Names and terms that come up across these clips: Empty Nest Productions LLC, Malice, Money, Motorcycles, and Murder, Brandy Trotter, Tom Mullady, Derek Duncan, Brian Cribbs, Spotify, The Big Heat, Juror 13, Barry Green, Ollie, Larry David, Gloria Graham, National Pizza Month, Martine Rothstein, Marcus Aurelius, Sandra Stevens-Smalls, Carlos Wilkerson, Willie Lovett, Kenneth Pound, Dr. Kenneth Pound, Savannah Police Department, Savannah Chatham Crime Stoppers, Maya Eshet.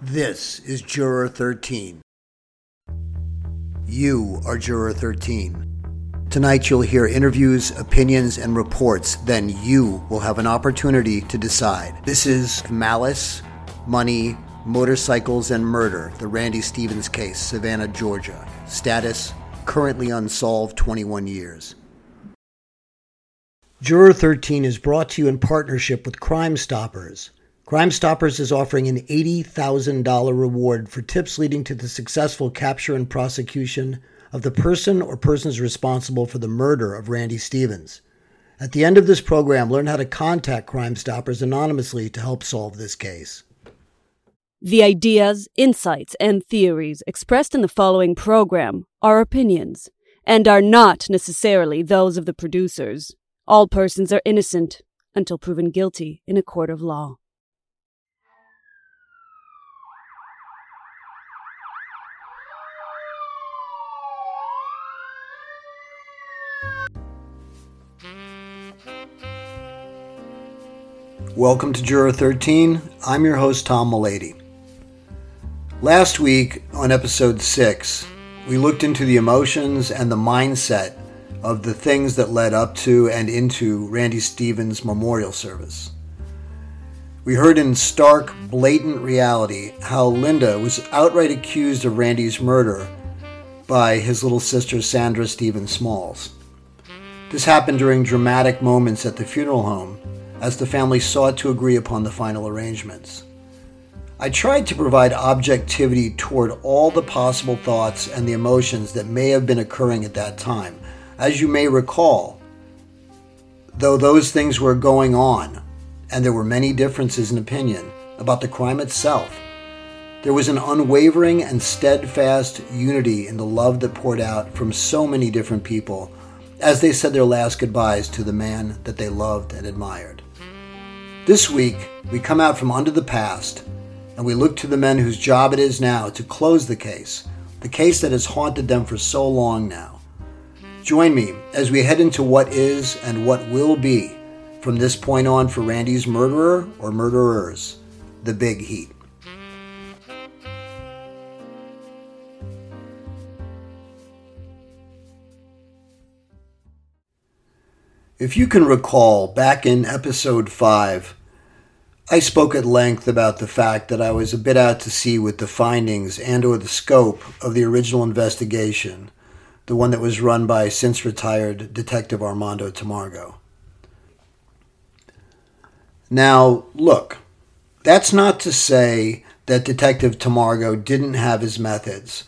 This is Juror 13. You are Juror 13. Tonight you'll hear interviews, opinions, and reports. Then you will have an opportunity to decide. This is Malice, Money, Motorcycles, and Murder, The Randy Stevens Case, Savannah, Georgia. Status, currently unsolved, 21 years. Juror 13 is brought to you in partnership with Crime Stoppers. Crime Stoppers is offering an $80,000 reward for tips leading to the successful capture and prosecution of the person or persons responsible for the murder of Randy Stevens. At the end of this program, learn how to contact Crime Stoppers anonymously to help solve this case. The ideas, insights, and theories expressed in the following program are opinions and are not necessarily those of the producers. All persons are innocent until proven guilty in a court of law. Welcome to Juror 13. I'm your host, Tom Mullady. Last week on episode 6, we looked into the emotions and the mindset of the things that led up to and into Randy Stevens' memorial service. We heard in stark, blatant reality how Linda was outright accused of Randy's murder by his little sister, Sandra Stevens-Smalls. This happened during dramatic moments at the funeral home, as the family sought to agree upon the final arrangements. I tried to provide objectivity toward all the possible thoughts and the emotions that may have been occurring at that time. As you may recall, though those things were going on, and there were many differences in opinion about the crime itself, there was an unwavering and steadfast unity in the love that poured out from so many different people as they said their last goodbyes to the man that they loved and admired. This week, we come out from under the past, and we look to the men whose job it is now to close the case that has haunted them for so long now. Join me as we head into what is and what will be from this point on for Randy's murderer or murderers, the Big Heat. If you can recall, back in episode 5, I spoke at length about the fact that I was a bit out to sea with the findings and or the scope of the original investigation, the one that was run by since-retired Detective Armando Tamargo. Now, look, that's not to say that Detective Tamargo didn't have his methods.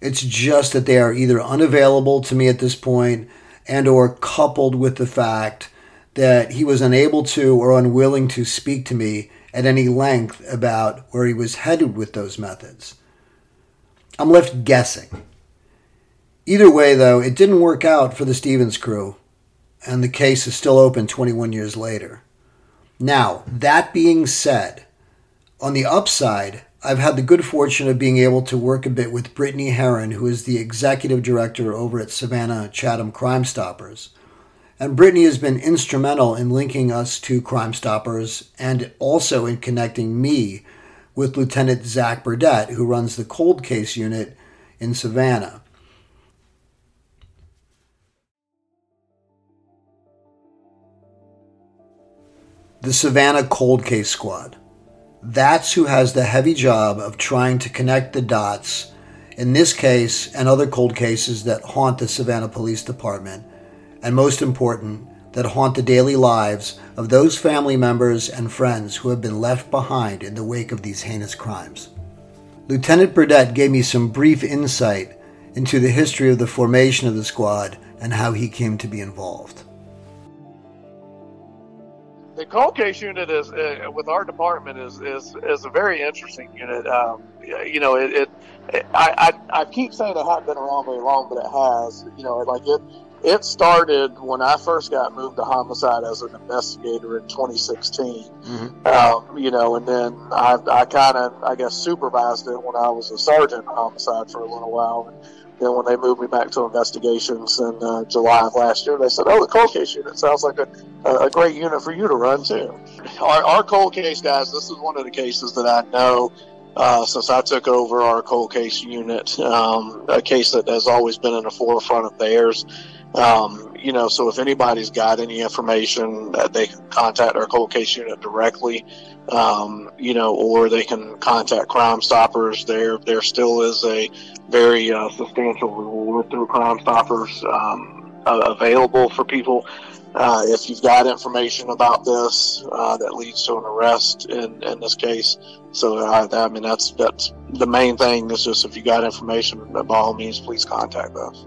It's just that they are either unavailable to me at this point and or coupled with the fact that he was unable to or unwilling to speak to me at any length about where he was headed with those methods. I'm left guessing. Either way, though, it didn't work out for the Stevens crew, and the case is still open 21 years later. Now, that being said, on the upside, I've had the good fortune of being able to work a bit with Brittany Heron, who is the executive director over at Savannah Chatham Crime Stoppers. And Brittany has been instrumental in linking us to Crime Stoppers and also in connecting me with Lieutenant Zach Burdett, who runs the cold case unit in Savannah. The Savannah Cold Case Squad. That's who has the heavy job of trying to connect the dots in this case and other cold cases that haunt the Savannah Police Department, and most important, that haunt the daily lives of those family members and friends who have been left behind in the wake of these heinous crimes. Lieutenant Burdett gave me some brief insight into the history of the formation of the squad and how he came to be involved. The cold case unit is with our department is a very interesting unit. I keep saying it hasn't been around very long, but it has. It started when I first got moved to homicide as an investigator in 2016. Mm-hmm. And then I kind of, supervised it when I was a sergeant in homicide for a little while. And then when they moved me back to investigations in July of last year, they said, "Oh, the cold case unit sounds like a great unit for you to run too." Our cold case guys, this is one of the cases that I know since I took over our cold case unit, a case that has always been in the forefront of theirs. You know, so if anybody's got any information, they can contact our cold case unit directly, you know, or they can contact Crime Stoppers. There still is a very substantial reward through Crime Stoppers available for people. If you've got information about this that leads to an arrest in this case. So, I mean, that's the main thing is just if you got information, by all means, please contact us.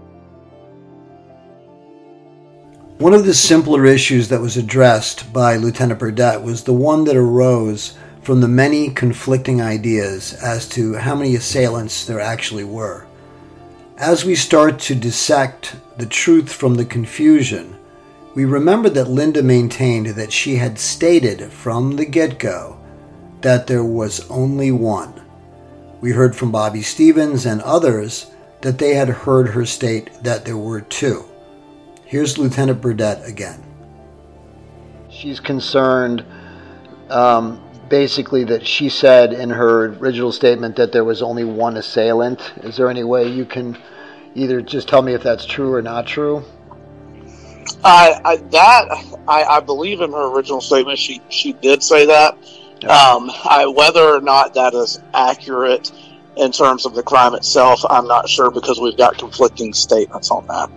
One of the simpler issues that was addressed by Lieutenant Burdett was the one that arose from the many conflicting ideas as to how many assailants there actually were. As we start to dissect the truth from the confusion, we remember that Linda maintained that she had stated from the get-go that there was only one. We heard from Bobby Stevens and others that they had heard her state that there were two. Here's Lieutenant Burdett again. She's concerned, basically, that she said in her original statement that there was only one assailant. Is there any way you can either just tell me if that's true or not true? I believe in her original statement she did say that. Yeah. Whether or not that is accurate in terms of the crime itself, I'm not sure because we've got conflicting statements on that.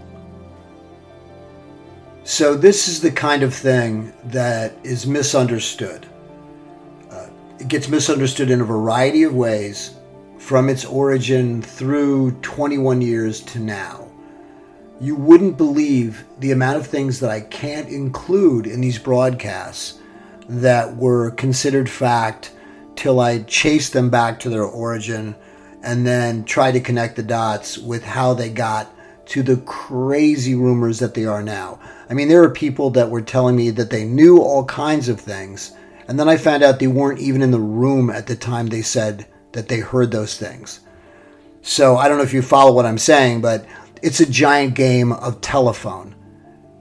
So this is the kind of thing that is misunderstood. It gets misunderstood in a variety of ways from its origin through 21 years to now. You wouldn't believe the amount of things that I can't include in these broadcasts that were considered fact till I chased them back to their origin and then try to connect the dots with how they got to the crazy rumors that they are now. I mean, there are people that were telling me that they knew all kinds of things, and then I found out they weren't even in the room at the time they said that they heard those things. So I don't know if you follow what I'm saying, but it's a giant game of telephone.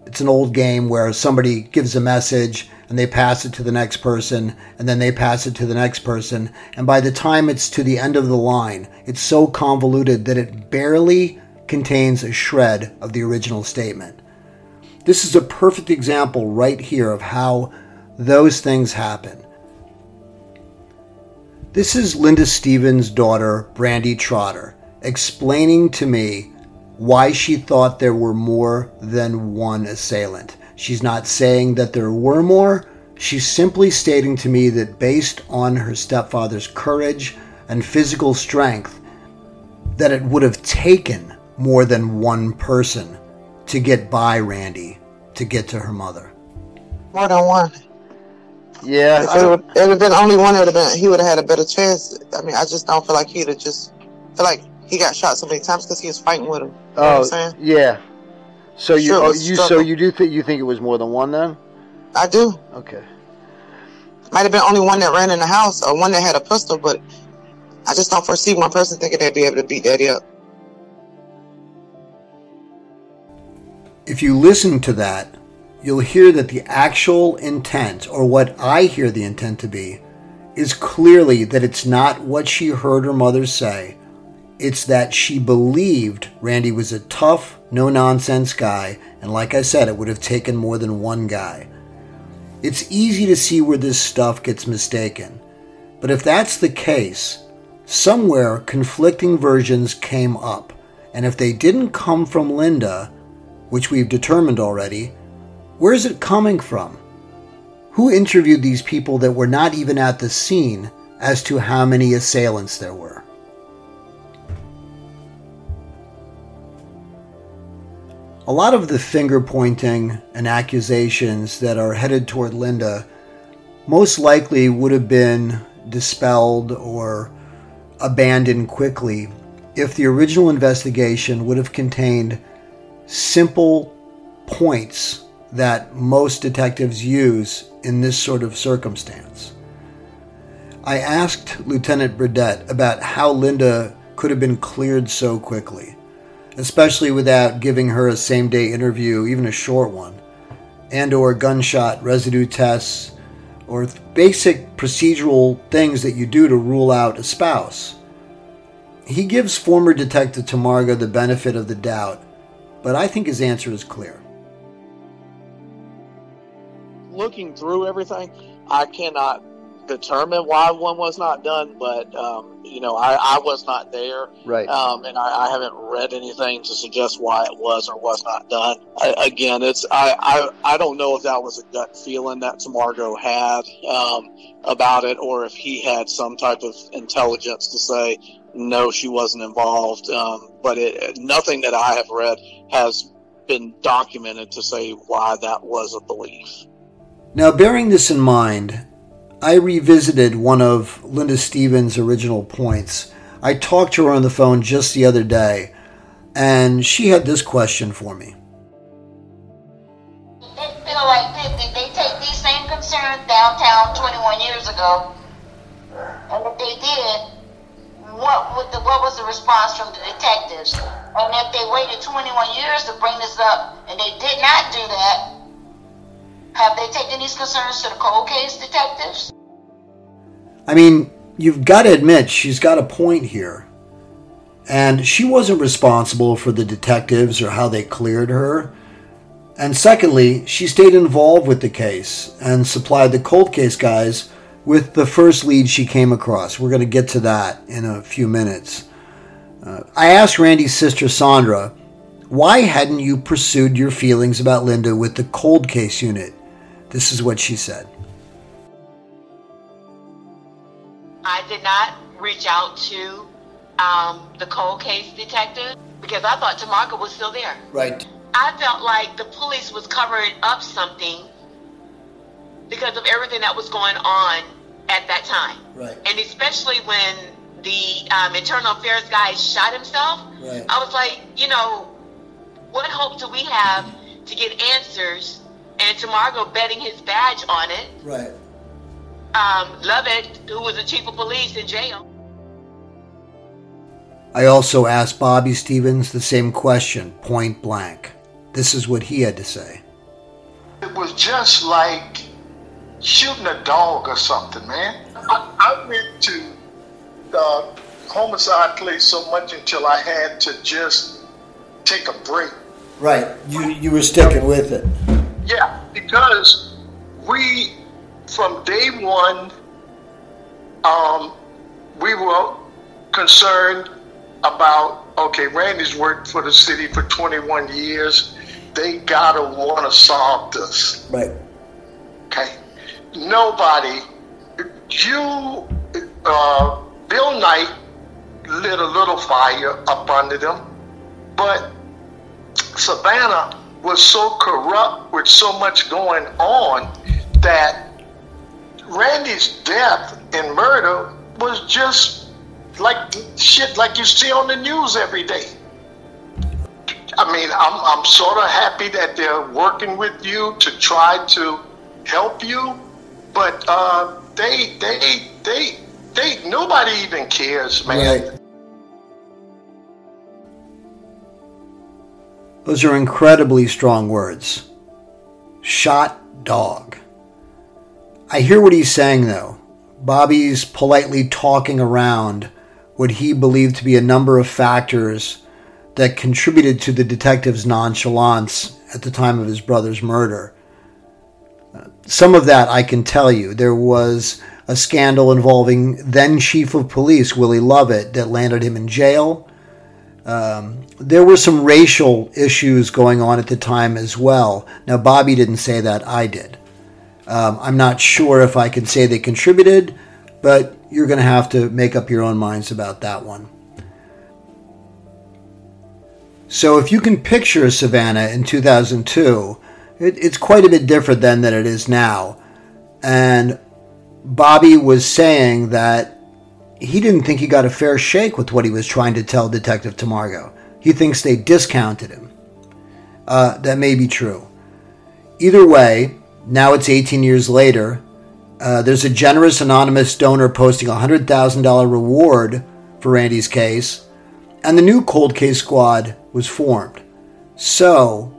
It's an old game where somebody gives a message, and they pass it to the next person, and then they pass it to the next person, and by the time it's to the end of the line, it's so convoluted that it barely contains a shred of the original statement. This is a perfect example right here of how those things happen. This is Linda Stevens' daughter, Brandy Trotter, explaining to me why she thought there were more than one assailant. She's not saying that there were more. She's simply stating to me that based on her stepfather's courage and physical strength, that it would have taken more than one person to get by Randy, to get to her mother. More than one. Yeah. If it would have been only one, it would have been, he would have had a better chance. I mean, I just don't feel like he got shot so many times because he was fighting with him. You know what I'm saying? Yeah. So you think it was more than one then? I do. Okay. Might have been only one that ran in the house or one that had a pistol, but I just don't foresee one person thinking they'd be able to beat Daddy up. If you listen to that, you'll hear that the actual intent, or what I hear the intent to be, is clearly that it's not what she heard her mother say. It's that she believed Randy was a tough, no-nonsense guy, and like I said, it would have taken more than one guy. It's easy to see where this stuff gets mistaken. But if that's the case, somewhere conflicting versions came up, and if they didn't come from Linda, which we've determined already, where is it coming from? Who interviewed these people that were not even at the scene as to how many assailants there were? A lot of the finger-pointing and accusations that are headed toward Linda most likely would have been dispelled or abandoned quickly if the original investigation would have contained simple points that most detectives use in this sort of circumstance. I asked Lieutenant Burdett about how Linda could have been cleared so quickly, especially without giving her a same-day interview, even a short one, and or gunshot residue tests, or basic procedural things that you do to rule out a spouse. He gives former Detective Tamargo the benefit of the doubt, but I think his answer is clear. Looking through everything, I cannot determine why one was not done, but I was not there, right? And I haven't read anything to suggest why it was or was not done. I don't know if that was a gut feeling that Tamargo had about it, or if he had some type of intelligence to say no, she wasn't involved. But nothing that I have read has been documented to say why that was a belief. Now, bearing this in mind, I revisited one of Linda Stevens' original points. I talked to her on the phone just the other day, and she had this question for me. They feel like they take these same concerns downtown 21 years ago, and if they did, what was the response from the detectives? And if they waited 21 years to bring this up, and they did not do that, have they taken these concerns to the cold case detectives? I mean, you've got to admit she's got a point here. And she wasn't responsible for the detectives or how they cleared her. And secondly, she stayed involved with the case and supplied the cold case guys with the first lead she came across. We're going to get to that in a few minutes. I asked Randy's sister, Sandra, why hadn't you pursued your feelings about Linda with the cold case unit? This is what she said. I did not reach out to the cold case detective because I thought Tamargo was still there. Right. I felt like the police was covering up something because of everything that was going on at that time. Right. And especially when the internal affairs guy shot himself, right. I was like, what hope do we have to get answers? And Tamargo betting his badge on it. Right. Lovett, who was the chief of police, in jail. I also asked Bobby Stevens the same question, point blank. This is what he had to say. It was just like shooting a dog or something, man. I went to the homicide police so much until I had to just take a break. Right. You were sticking with it. Yeah, because we, from day one, we were concerned about, Randy's worked for the city for 21 years. They gotta wanna solve this. Right. Okay. Nobody, Bill Knight lit a little fire up under them, but Savannah was so corrupt with so much going on that Randy's death and murder was just like shit like you see on the news every day. I mean, I'm sort of happy that they're working with you to try to help you, but nobody even cares, man. Right. Those are incredibly strong words. Shot dog. I hear what he's saying, though. Bobby's politely talking around what he believed to be a number of factors that contributed to the detective's nonchalance at the time of his brother's murder. Some of that I can tell you. There was a scandal involving then Chief of Police Willie Lovett that landed him in jail. There were some racial issues going on at the time as well. Now, Bobby didn't say that. I did. I'm not sure if I can say they contributed, but you're going to have to make up your own minds about that one. So if you can picture Savannah in 2002, it's quite a bit different then than it is now. And Bobby was saying that he didn't think he got a fair shake with what he was trying to tell Detective Tamargo. He thinks they discounted him. That may be true. Either way, now it's 18 years later. There's a generous anonymous donor posting a $100,000 reward for Randy's case, and the new cold case squad was formed. So,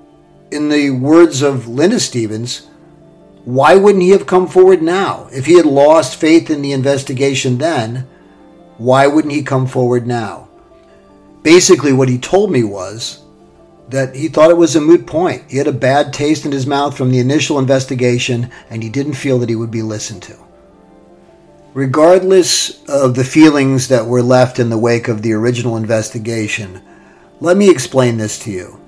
in the words of Linda Stevens, Why wouldn't he have come forward now? If he had lost faith in the investigation then, why wouldn't he come forward now? Basically, what he told me was that he thought it was a moot point. He had a bad taste in his mouth from the initial investigation, and he didn't feel that he would be listened to. Regardless of the feelings that were left in the wake of the original investigation, let me explain this to you.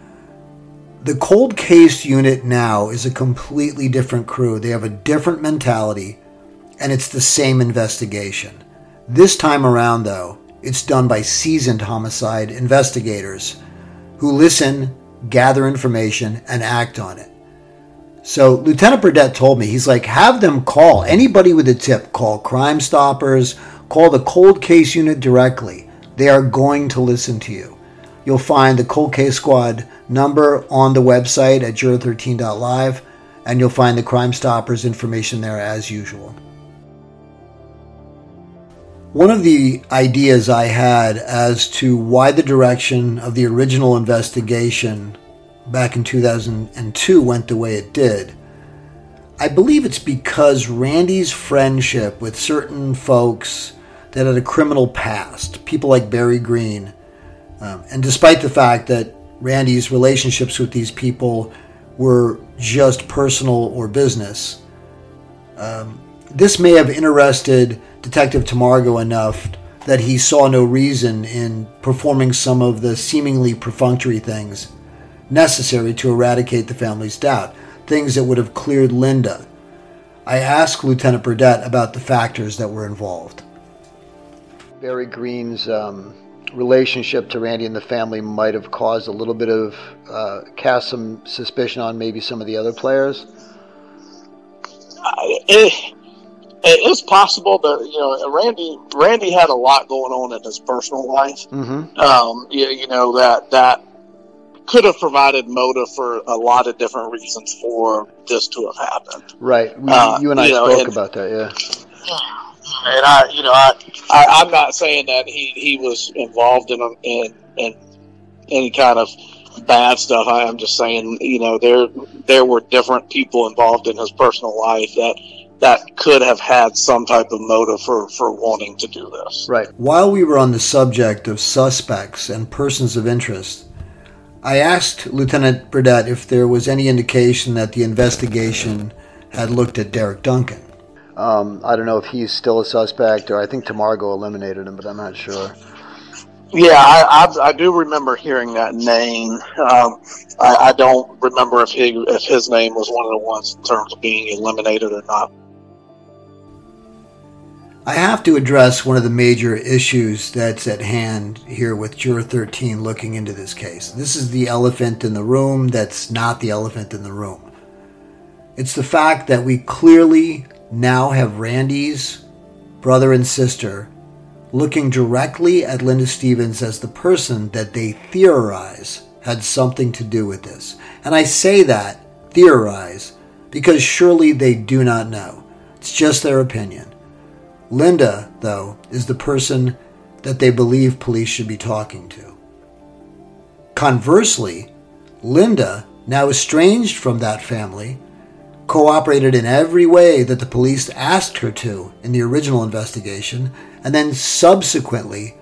The cold case unit now is a completely different crew. They have a different mentality, and it's the same investigation. This time around, though, it's done by seasoned homicide investigators who listen, gather information, and act on it. So Lieutenant Burdett told me, he's like, have them call anybody with a tip. Call Crime Stoppers, call the cold case unit directly. They are going to listen to you. You'll find the cold case squad number on the website at juror13.live, and you'll find the Crime Stoppers information there as usual. One of the ideas I had as to why the direction of the original investigation back in 2002 went the way it did, I believe it's because Randy's friendship with certain folks that had a criminal past, people like Barry Green, and despite the fact that Randy's relationships with these people were just personal or business, this may have interested Detective Tamargo enough that he saw no reason in performing some of the seemingly perfunctory things necessary to eradicate the family's doubt, things that would have cleared Linda. I asked Lieutenant Burdett about the factors that were involved. Barry Green's relationship to Randy and the family might have caused a little bit of, cast some suspicion on maybe some of the other players. It's possible that, you know, Randy had a lot going on in his personal life. Mm-hmm. That could have provided motive for a lot of different reasons for this to have happened. Right. You and I spoke about that, yeah. And I'm not saying that he was involved in any kind of bad stuff. I am just saying, you know, there were different people involved in his personal life that could have had some type of motive for wanting to do this. Right. While we were on the subject of suspects and persons of interest, I asked Lieutenant Burdett if there was any indication that the investigation had looked at Derek Duncan. I don't know if he's still a suspect, or I think Tamargo eliminated him, but I'm not sure. Yeah, I do remember hearing that name. I don't remember if his name was one of the ones in terms of being eliminated or not. I have to address one of the major issues that's at hand here with Juror 13 looking into this case. This is the elephant in the room that's not the elephant in the room. It's the fact that we clearly now have Randy's brother and sister looking directly at Linda Stevens as the person that they theorize had something to do with this. And I say that, theorize, because surely they do not know. It's just their opinion. Linda, though, is the person that they believe police should be talking to. Conversely, Linda, now estranged from that family, cooperated in every way that the police asked her to in the original investigation, and then subsequently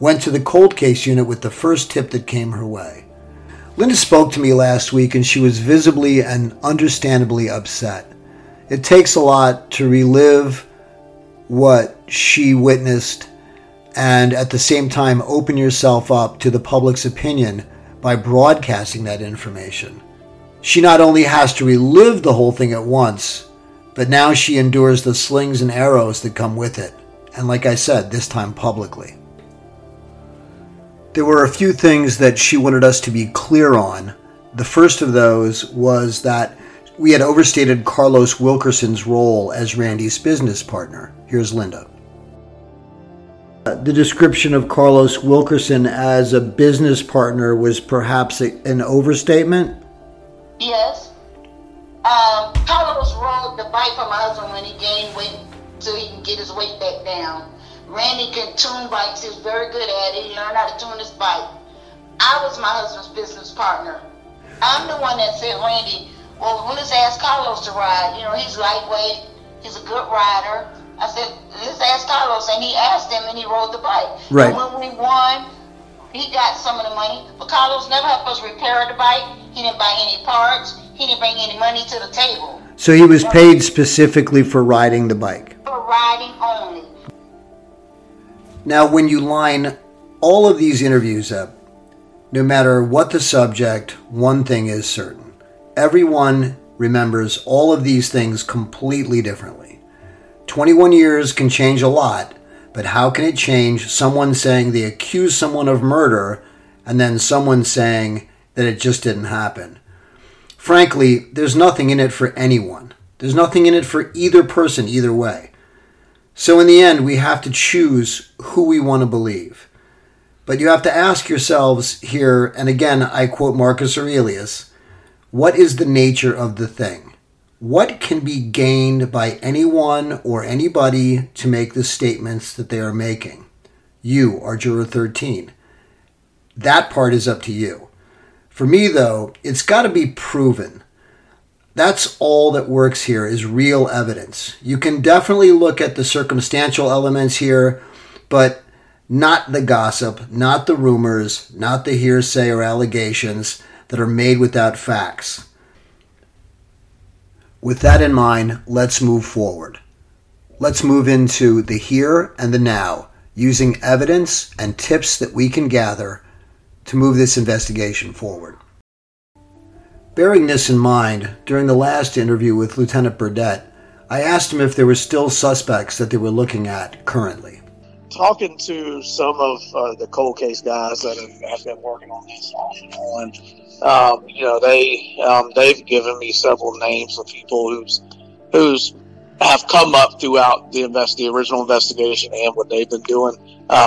went to the cold case unit with the first tip that came her way. Linda spoke to me last week, and she was visibly and understandably upset. It takes a lot to relive what she witnessed and at the same time open yourself up to the public's opinion by broadcasting that information. She not only has to relive the whole thing at once, but now she endures the slings and arrows that come with it. And like I said, this time publicly. There were a few things that she wanted us to be clear on. The first of those was that we had overstated Carlos Wilkerson's role as Randy's business partner. Here's Linda. The description of Carlos Wilkerson as a business partner was perhaps an overstatement? Yes. Carlos rode the bike from my husband when he gained weight so he can get his weight back down. Randy can tune bikes. He was very good at it. He learned how to tune his bike. I was my husband's business partner. I'm the one that said Randy well, let's ask Carlos to ride. You know, he's lightweight. He's a good rider. I said, let's ask Carlos. And he asked him, and he rode the bike. Right. And when we won, he got some of the money. But Carlos never helped us repair the bike. He didn't buy any parts. He didn't bring any money to the table. So he was paid specifically for riding the bike? For riding only. Now, when you line all of these interviews up, no matter what the subject, one thing is certain. Everyone remembers all of these things completely differently. 21 years can change a lot, but how can it change someone saying they accused someone of murder and then someone saying that it just didn't happen? Frankly, there's nothing in it for anyone. There's nothing in it for either person either way. So in the end, we have to choose who we want to believe. But you have to ask yourselves here, and again, I quote Marcus Aurelius, what is the nature of the thing? What can be gained by anyone or anybody to make the statements that they are making? You are Juror 13. That part is up to you. For me, though, it's got to be proven. That's all that works here is real evidence. You can definitely look at the circumstantial elements here, but not the gossip, not the rumors, not the hearsay or allegations that are made without facts. With that in mind, let's move forward. Let's move into the here and the now, using evidence and tips that we can gather to move this investigation forward. Bearing this in mind, during the last interview with Lieutenant Burdett, I asked him if there were still suspects that they were looking at currently. Talking to some of the cold case guys that have been working on this off and on, you know, they've given me several names of people who's have come up throughout the original investigation and what they've been doing.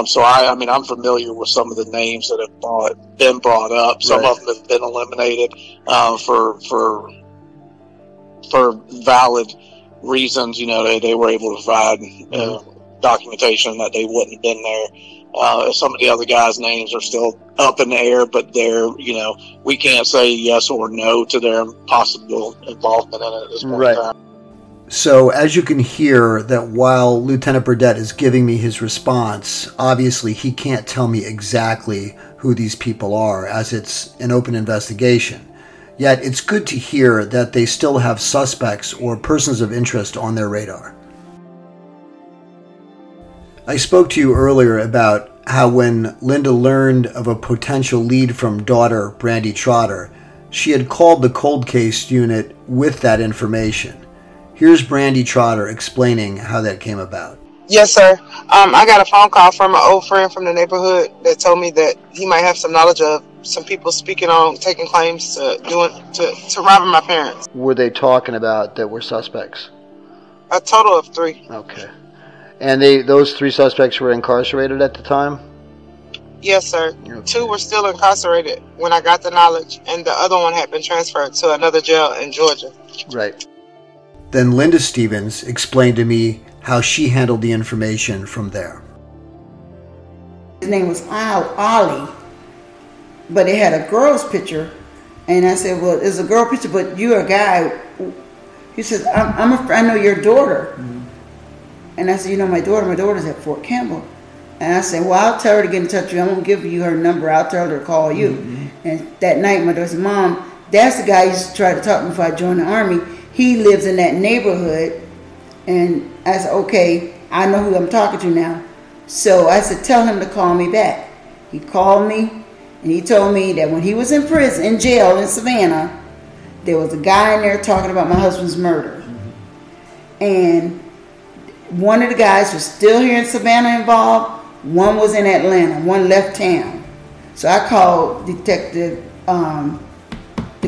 So I'm familiar with some of the names that have been brought up. Some right. of them have been eliminated for valid reasons. You know, they were able to provide documentation that they wouldn't have been there. Some of the other guys' names are still up in the air, but they're, you know, we can't say yes or no to their possible involvement in it at this point right. in time. So, as you can hear, that while Lieutenant Burdett is giving me his response, obviously he can't tell me exactly who these people are, as it's an open investigation. Yet, it's good to hear that they still have suspects or persons of interest on their radar. I spoke to you earlier about how when Linda learned of a potential lead from daughter Brandy Trotter, she had called the cold case unit with that information. Here's Brandy Trotter explaining how that came about. Yes, sir. I got a phone call from an old friend from the neighborhood that told me that he might have some knowledge of some people speaking on taking claims to robbing my parents. Were they talking about that were suspects? A total of 3. Okay. And those 3 suspects were incarcerated at the time? Yes, sir. Okay. 2 were still incarcerated when I got the knowledge, and the other one had been transferred to another jail in Georgia. Right. Then Linda Stevens explained to me how she handled the information from there. His name was Ollie, but it had a girl's picture. And I said, well, it's a girl picture, but you're a guy. He says, I know your daughter. Mm-hmm. And I said, you know, my daughter's at Fort Campbell. And I said, well, I'll tell her to get in touch with you. I won't give you her number. I'll tell her to call you. Mm-hmm. And that night, my daughter said, Mom, that's the guy who used to try to talk to me before I joined the Army. He lives in that neighborhood. And I said, okay, I know who I'm talking to now. So I said, tell him to call me back. He called me, and he told me that when he was in prison, in jail in Savannah, there was a guy in there talking about my husband's murder. Mm-hmm. And one of the guys was still here in Savannah involved. One was in Atlanta. One left town. So I called Detective, the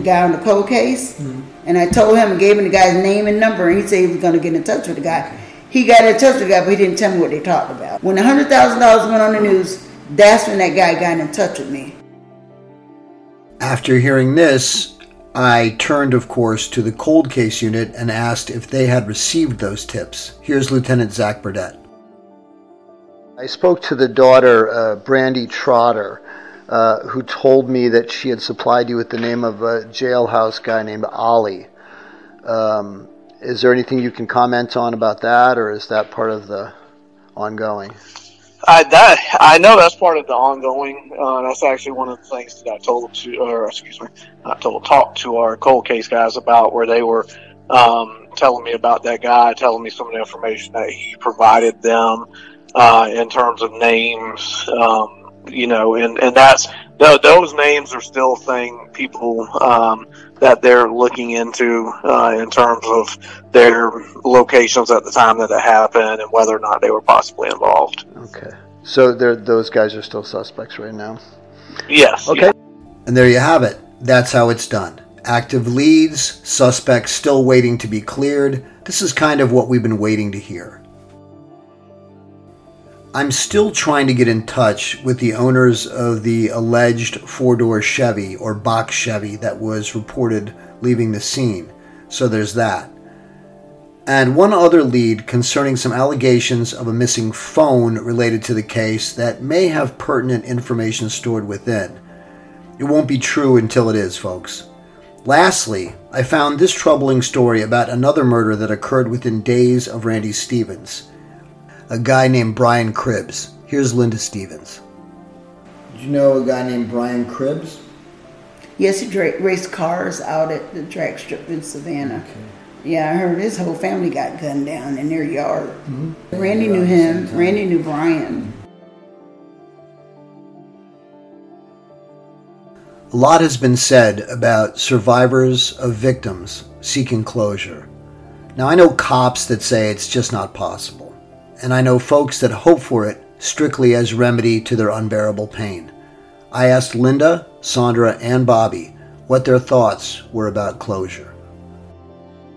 guy on the cold case, mm-hmm. and I told him and gave him the guy's name and number, and he said he was going to get in touch with the guy. He got in touch with the guy, but he didn't tell me what they talked about. When $100,000 went on the news, that's when that guy got in touch with me. After hearing this, I turned, of course, to the cold case unit and asked if they had received those tips. Here's Lieutenant Zach Burdett. I spoke to the daughter, Brandy Trotter, who told me that she had supplied you with the name of a jailhouse guy named Ollie. Is there anything you can comment on about that, or is that part of the ongoing? I know that's part of the ongoing. That's actually one of the things that I talked to our cold case guys about, where they were telling me about that guy, telling me some of the information that he provided them in terms of names, and that's those names are still people that they're looking into in terms of their locations at the time that it happened and whether or not they were possibly involved. Okay. So those guys are still suspects right now? Yes. Okay. Yeah. And there you have it. That's how it's done. Active leads, suspects still waiting to be cleared. This is kind of what we've been waiting to hear. I'm still trying to get in touch with the owners of the alleged four-door Chevy or box Chevy that was reported leaving the scene. So there's that. And one other lead concerning some allegations of a missing phone related to the case that may have pertinent information stored within. It won't be true until it is, folks. Lastly, I found this troubling story about another murder that occurred within days of Randy Stevens. A guy named Brian Cribbs. Here's Linda Stevens. Did you know a guy named Brian Cribbs? Yes, he raced cars out at the track strip in Savannah. Okay. Yeah, I heard his whole family got gunned down in their yard. Mm-hmm. Randy knew him. Randy knew Brian. A lot has been said about survivors of victims seeking closure. Now, I know cops that say it's just not possible. And I know folks that hope for it strictly as remedy to their unbearable pain. I asked Linda, Sandra, and Bobby what their thoughts were about closure.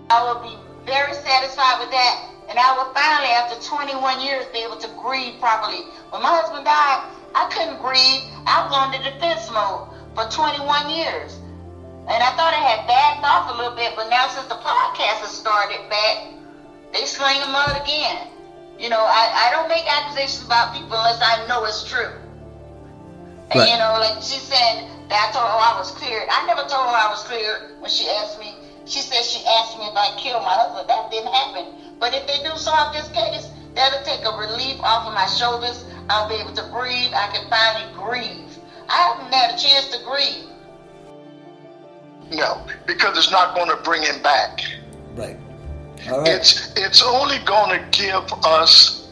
I will be very satisfied with that, and I will finally, after 21 years, be able to grieve properly. When my husband died, I couldn't grieve. I was on the defense mode for 21 years. And I thought I had bad thoughts a little bit, but now since the podcast has started back, they sling them out again. You know, I don't make accusations about people unless I know it's true. And, right. You know, like she said, that I told her I was cleared. I never told her I was cleared when she asked me. She said she asked me if I killed my husband. That didn't happen. But if they do solve this case, that'll take a relief off of my shoulders. I'll be able to breathe. I can finally grieve. I haven't had a chance to grieve. No, because it's not going to bring him back. Right. Right. It's only going to give us,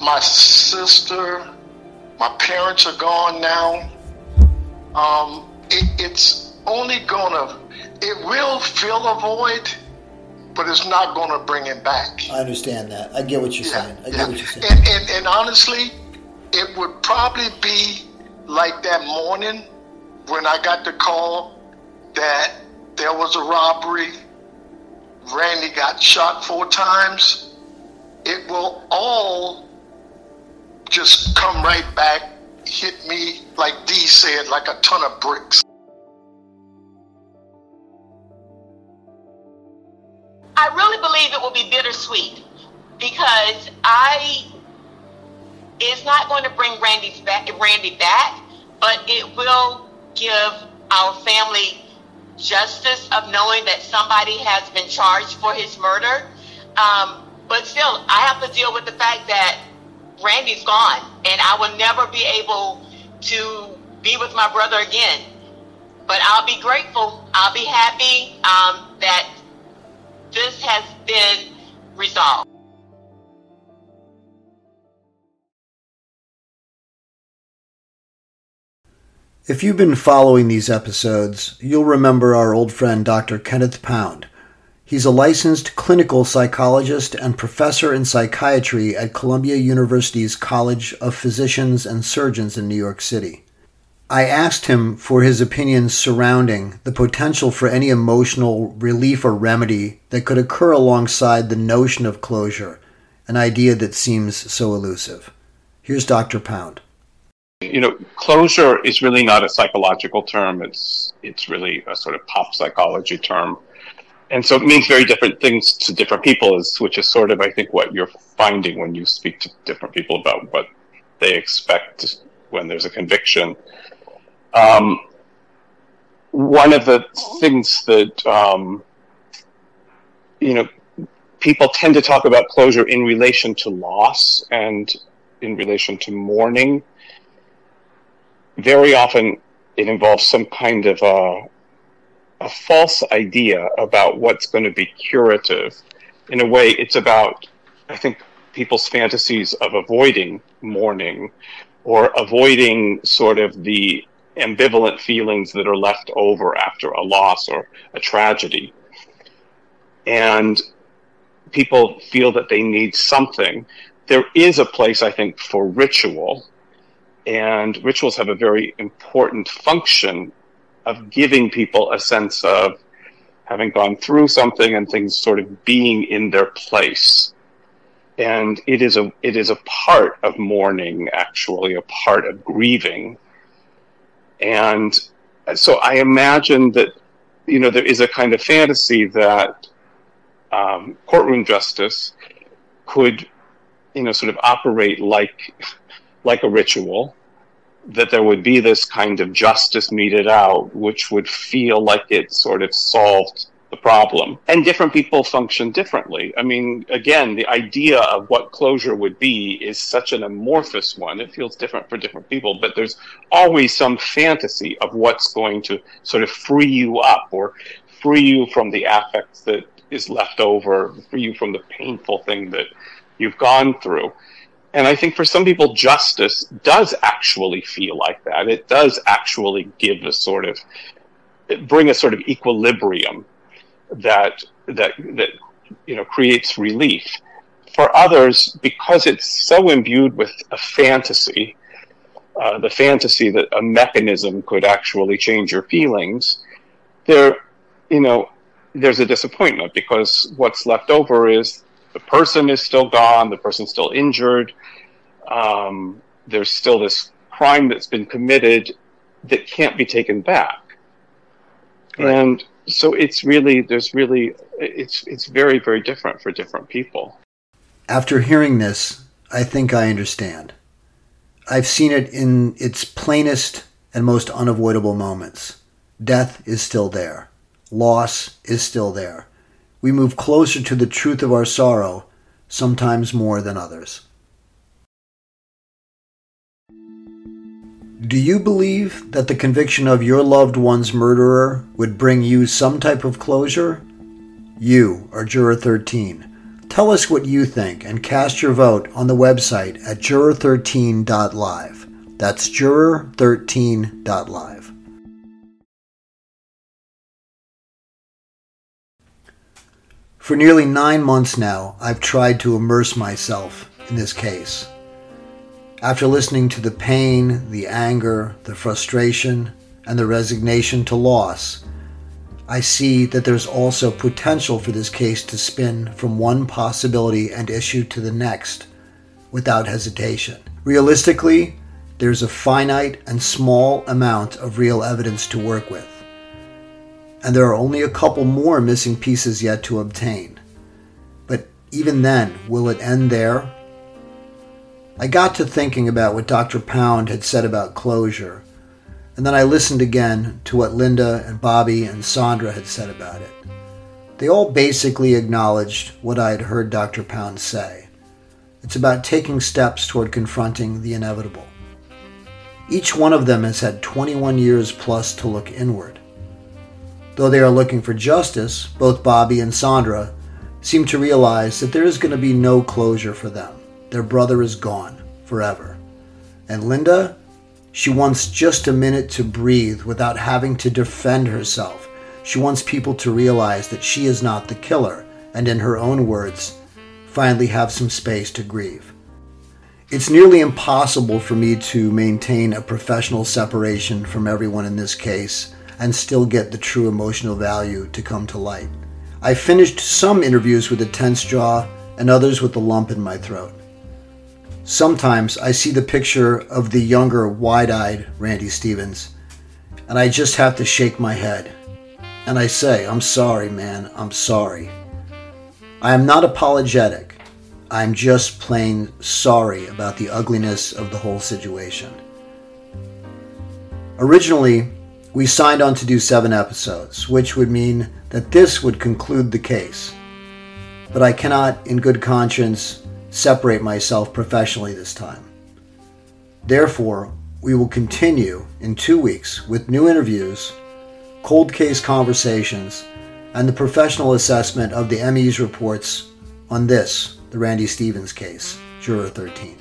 my sister, my parents are gone now. It's only going to, it will fill a void, but it's not going to bring it back. I understand that. I get what you're saying. What you're saying. And honestly, it would probably be like that morning when I got the call that there was a robbery. Randy got shot 4 times. It will all just come right back, hit me, like Dee said, like a ton of bricks. I really believe it will be bittersweet because it's not going to bring Randy back, but it will give our family justice of knowing that somebody has been charged for his murder. But still, I have to deal with the fact that Randy's gone, and I will never be able to be with my brother again. But I'll be grateful. I'll be happy that this has been resolved. If you've been following these episodes, you'll remember our old friend Dr. Kenneth Pound. He's a licensed clinical psychologist and professor in psychiatry at Columbia University's College of Physicians and Surgeons in New York City. I asked him for his opinions surrounding the potential for any emotional relief or remedy that could occur alongside the notion of closure, an idea that seems so elusive. Here's Dr. Pound. You know, closure is really not a psychological term. It's really a sort of pop psychology term. And so it means very different things to different people, which is sort of, I think, what you're finding when you speak to different people about what they expect when there's a conviction. One of the things that, people tend to talk about closure in relation to loss and in relation to mourning. Very often it involves some kind of a false idea about what's going to be curative. In a way, it's about, I think, people's fantasies of avoiding mourning or avoiding sort of the ambivalent feelings that are left over after a loss or a tragedy. And people feel that they need something. There is a place, I think, for ritual, and rituals have a very important function of giving people a sense of having gone through something and things sort of being in their place. And it is a part of mourning, actually, a part of grieving. And so I imagine that, there is a kind of fantasy that courtroom justice could, sort of operate like a ritual, that there would be this kind of justice meted out, which would feel like it sort of solved the problem. And different people function differently. I mean, again, the idea of what closure would be is such an amorphous one. It feels different for different people, but there's always some fantasy of what's going to sort of free you up or free you from the affects that is left over, free you from the painful thing that you've gone through. And I think for some people, justice does actually feel like that. It does actually bring a sort of equilibrium that creates relief. For others, because it's so imbued with a fantasy, the fantasy that a mechanism could actually change your feelings, there's a disappointment, because what's left over is the person is still gone, the person's still injured, there's still this crime that's been committed that can't be taken back. Right. And so it's very, very different for different people. After hearing this, I think I understand. I've seen it in its plainest and most unavoidable moments. Death is still there. Loss is still there. We move closer to the truth of our sorrow, sometimes more than others. Do you believe that the conviction of your loved one's murderer would bring you some type of closure? You are Juror 13. Tell us what you think and cast your vote on the website at juror13.live. That's juror13.live. For nearly 9 months now, I've tried to immerse myself in this case. After listening to the pain, the anger, the frustration, and the resignation to loss, I see that there's also potential for this case to spin from one possibility and issue to the next without hesitation. Realistically, there's a finite and small amount of real evidence to work with. And there are only a couple more missing pieces yet to obtain. But even then, will it end there? I got to thinking about what Dr. Pound had said about closure, and then I listened again to what Linda and Bobby and Sandra had said about it. They all basically acknowledged what I had heard Dr. Pound say. It's about taking steps toward confronting the inevitable. Each one of them has had 21 years plus to look inward. Though they are looking for justice, both Bobby and Sandra seem to realize that there is going to be no closure for them. Their brother is gone forever. And Linda, she wants just a minute to breathe without having to defend herself. She wants people to realize that she is not the killer, and in her own words, finally have some space to grieve. It's nearly impossible for me to maintain a professional separation from everyone in this case and still get the true emotional value to come to light. I finished some interviews with a tense jaw and others with a lump in my throat. Sometimes I see the picture of the younger, wide-eyed Randy Stevens, and I just have to shake my head. And I say, I'm sorry, man, I'm sorry. I am not apologetic. I'm just plain sorry about the ugliness of the whole situation. Originally, we signed on to do 7 episodes, which would mean that this would conclude the case. But I cannot, in good conscience, separate myself professionally this time. Therefore, we will continue in 2 weeks with new interviews, cold case conversations, and the professional assessment of the ME's reports on this, the Randy Stevens case, Juror 13.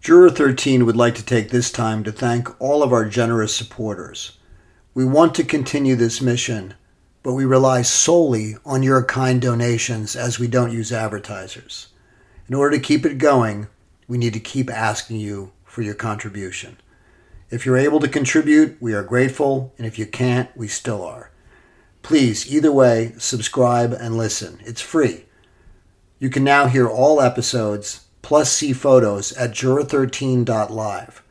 Juror 13 would like to take this time to thank all of our generous supporters. We want to continue this mission, but we rely solely on your kind donations as we don't use advertisers. In order to keep it going, we need to keep asking you for your contribution. If you're able to contribute, we are grateful, and if you can't, we still are. Please, either way, subscribe and listen. It's free. You can now hear all episodes, plus see photos at juror13.live,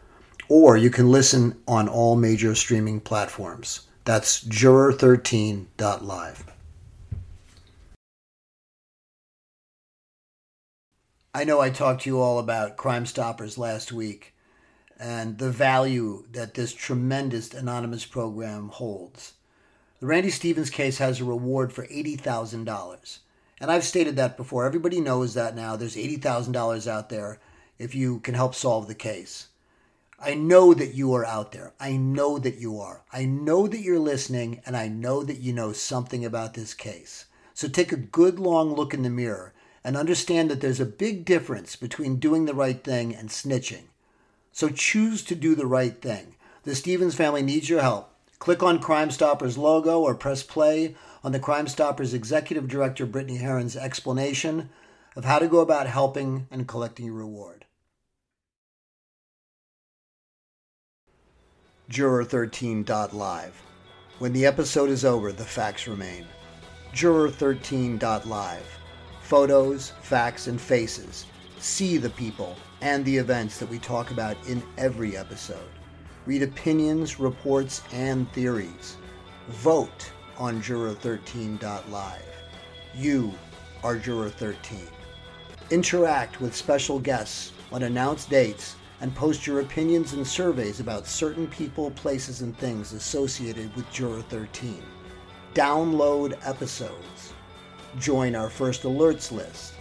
or you can listen on all major streaming platforms. That's juror13.live. I know I talked to you all about Crime Stoppers last week and the value that this tremendous anonymous program holds. The Randy Stevens case has a reward for $80,000. And I've stated that before. Everybody knows that now. There's $80,000 out there if you can help solve the case. I know that you are out there. I know that you are. I know that you're listening, and I know that you know something about this case. So take a good long look in the mirror and understand that there's a big difference between doing the right thing and snitching. So choose to do the right thing. The Stevens family needs your help. Click on Crime Stoppers logo or press play on the Crime Stoppers Executive Director Brittany Heron's explanation of how to go about helping and collecting your reward. Juror13.live. When the episode is over, the facts remain. Juror13.live. Photos, facts, and faces. See the people and the events that we talk about in every episode. Read opinions, reports, and theories. Vote on Juror13.live. You are Juror 13. Interact with special guests on announced dates and post your opinions and surveys about certain people, places, and things associated with Juror 13. Download episodes. Join our first alerts list.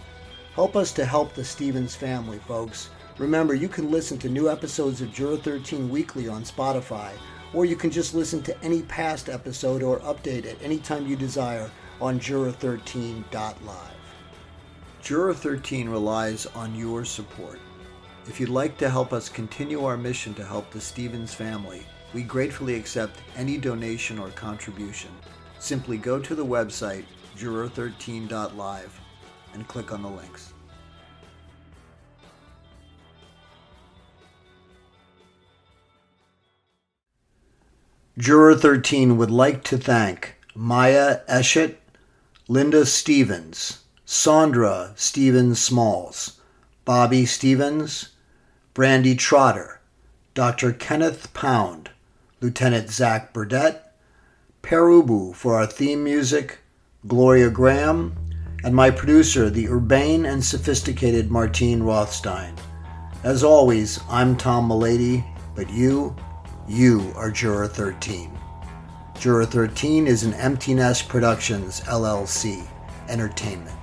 Help us to help the Stevens family, folks. Remember, you can listen to new episodes of Juror 13 weekly on Spotify, or you can just listen to any past episode or update at any time you desire on Juror13.live. Juror 13 relies on your support. If you'd like to help us continue our mission to help the Stevens family, we gratefully accept any donation or contribution. Simply go to the website, juror13.live, and click on the links. Juror 13 would like to thank Maya Eshet, Linda Stevens, Sandra Stevens-Smalls, Bobby Stevens, Brandy Trotter, Dr. Kenneth Pound, Lieutenant Zach Burdett, Perubu for our theme music, Gloria Graham, and my producer, the urbane and sophisticated Martine Rothstein. As always, I'm Tom Mullady, but you are Juror 13. Juror 13 is an Empty Nest Productions LLC entertainment.